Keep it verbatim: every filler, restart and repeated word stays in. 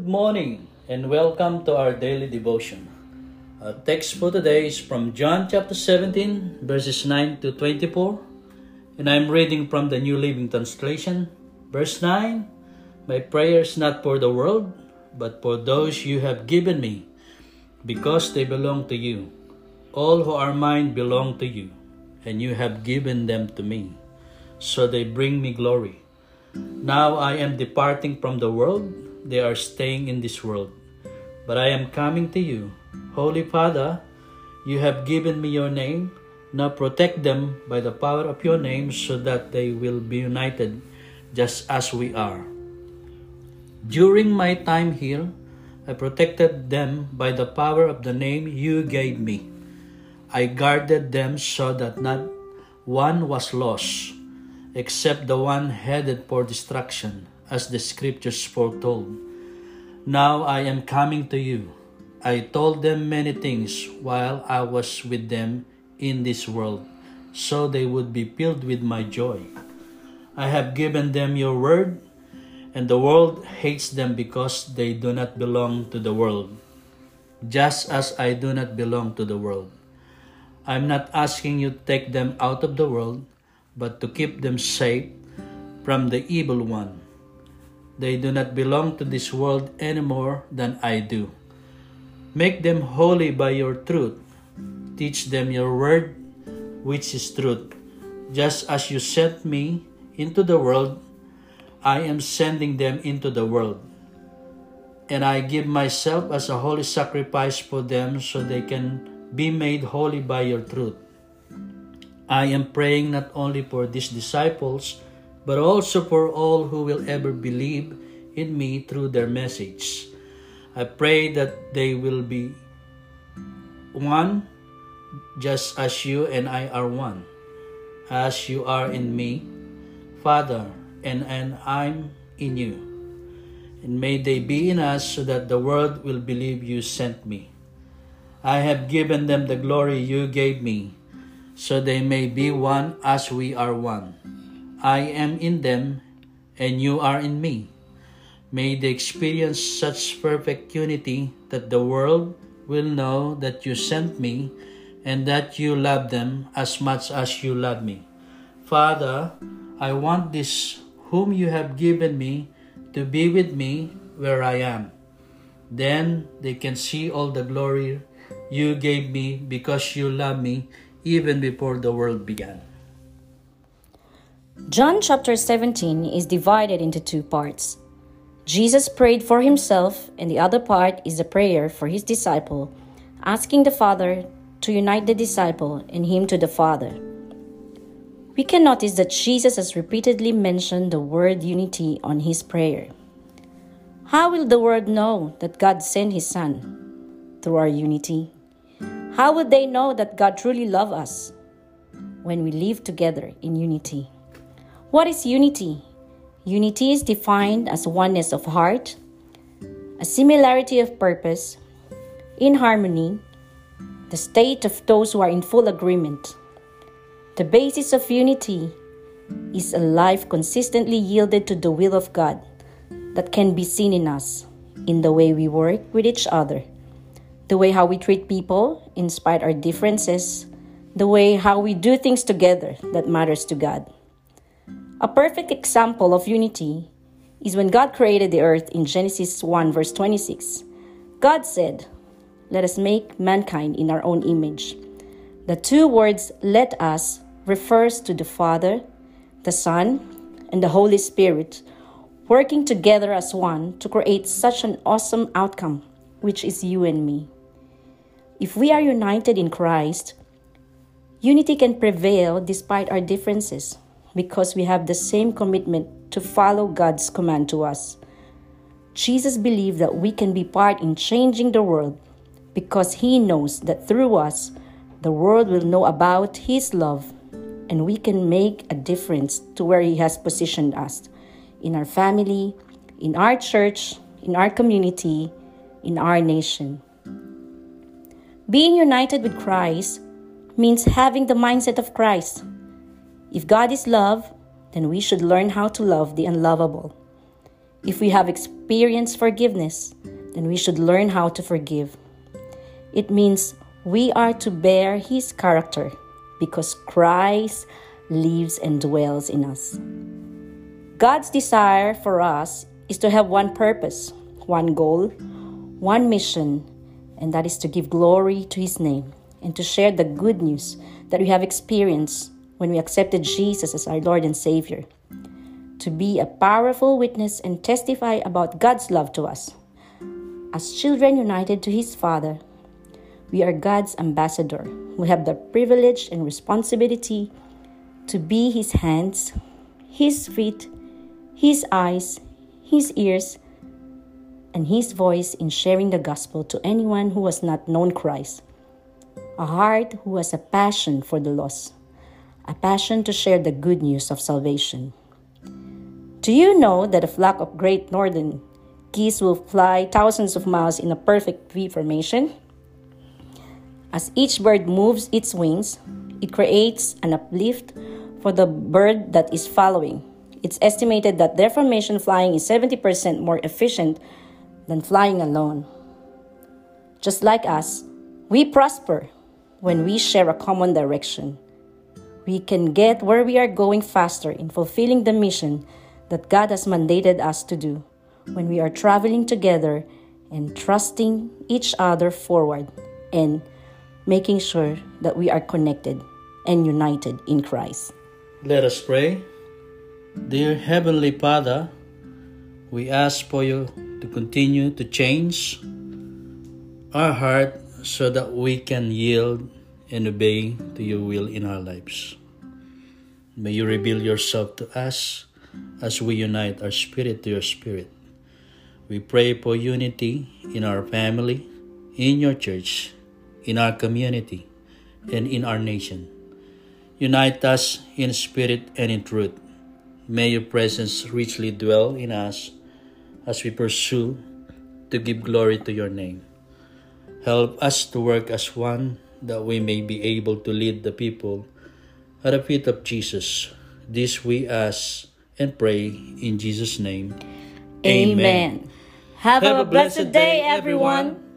Good morning and welcome to our daily devotion. Our text for today is from John chapter seventeen verses nine to twenty-four, and I'm reading from the New Living Translation. Verse nine, my prayer is not for the world, but for those you have given me, because they belong to you. All who are mine belong to you, and you have given them to me, so they bring me glory. Now I am departing from the world, they are staying in this world, but I am coming to you. Holy Father, you have given me your name. Now protect them by the power of your name, so that they will be united just as we are. During my time here, I protected them by the power of the name you gave me. I guarded them so that not one was lost, except the one headed for destruction, as the scriptures foretold. Now I am coming to you. I told them many things while I was with them in this world, so they would be filled with my joy. I have given them your word, and the world hates them because they do not belong to the world, just as I do not belong to the world. I am not asking you to take them out of the world, but to keep them safe from the evil one. They do not belong to this world any more than I do. Make them holy by your truth. Teach them your word, which is truth. Just as you sent me into the world, I am sending them into the world. And I give myself as a holy sacrifice for them, so they can be made holy by your truth. I am praying not only for these disciples, but also for all who will ever believe in me through their message. I pray that they will be one, just as you and I are one, as you are in me, Father, and, and I'm in you. And may they be in us, so that the world will believe you sent me. I have given them the glory you gave me, so they may be one as we are one. I am in them, and you are in me. May they experience such perfect unity that the world will know that you sent me, and that you love them as much as you love me. Father, I want this whom you have given me to be with me where I am. Then they can see all the glory you gave me, because you love me even before the world began. John chapter seventeen is divided into two parts. Jesus prayed for himself, and the other part is a prayer for his disciple, asking the Father to unite the disciple and him to the Father. We can notice that Jesus has repeatedly mentioned the word unity on his prayer. How will the world know that God sent his Son? Through our unity. How would they know that God truly loves us? When we live together in unity. What is unity? Unity is defined as oneness of heart, a similarity of purpose, in harmony, the state of those who are in full agreement. The basis of unity is a life consistently yielded to the will of God that can be seen in us, in the way we work with each other, the way how we treat people in spite our differences, the way how we do things together that matters to God. A perfect example of unity is when God created the earth in Genesis one verse twenty-six. God said, "Let us make mankind in our own image." The two words "let us" refers to the Father, the Son, and the Holy Spirit working together as one to create such an awesome outcome, which is you and me. If we are united in Christ, unity can prevail despite our differences, because we have the same commitment to follow God's command to us. Jesus believed that we can be part in changing the world, because he knows that through us, the world will know about his love, and we can make a difference to where he has positioned us, in our family, in our church, in our community, in our nation. Being united with Christ means having the mindset of Christ. If God is love, then we should learn how to love the unlovable. If we have experienced forgiveness, then we should learn how to forgive. It means we are to bear His character because Christ lives and dwells in us. God's desire for us is to have one purpose, one goal, one mission, and that is to give glory to His name and to share the good news that we have experienced when we accepted Jesus as our Lord and Savior, to be a powerful witness and testify about God's love to us. As children united to His Father, we are God's ambassador. We have the privilege and responsibility to be His hands, His feet, His eyes, His ears, and His voice in sharing the gospel to anyone who has not known Christ. A heart who has a passion for the lost, a passion to share the good news of salvation. Do you know that a flock of great northern geese will fly thousands of miles in a perfect V formation? As each bird moves its wings, it creates an uplift for the bird that is following. It's estimated that their formation flying is seventy percent more efficient than flying alone. Just like us, we prosper when we share a common direction. We can get where we are going faster in fulfilling the mission that God has mandated us to do when we are traveling together and trusting each other forward and making sure that we are connected and united in Christ. Let us pray. Dear Heavenly Father, we ask for you to continue to change our heart so that we can yield and obey to your will in our lives. May you reveal yourself to us as we unite our spirit to your spirit. We pray for unity in our family, in your church, in our community, and in our nation. Unite us in spirit and in truth. May your presence richly dwell in us as we pursue to give glory to your name. Help us to work as one that we may be able to lead the people at the feet of Jesus. This we ask and pray in Jesus' name. Amen. Amen. Have, Have a, a blessed, blessed day, everyone.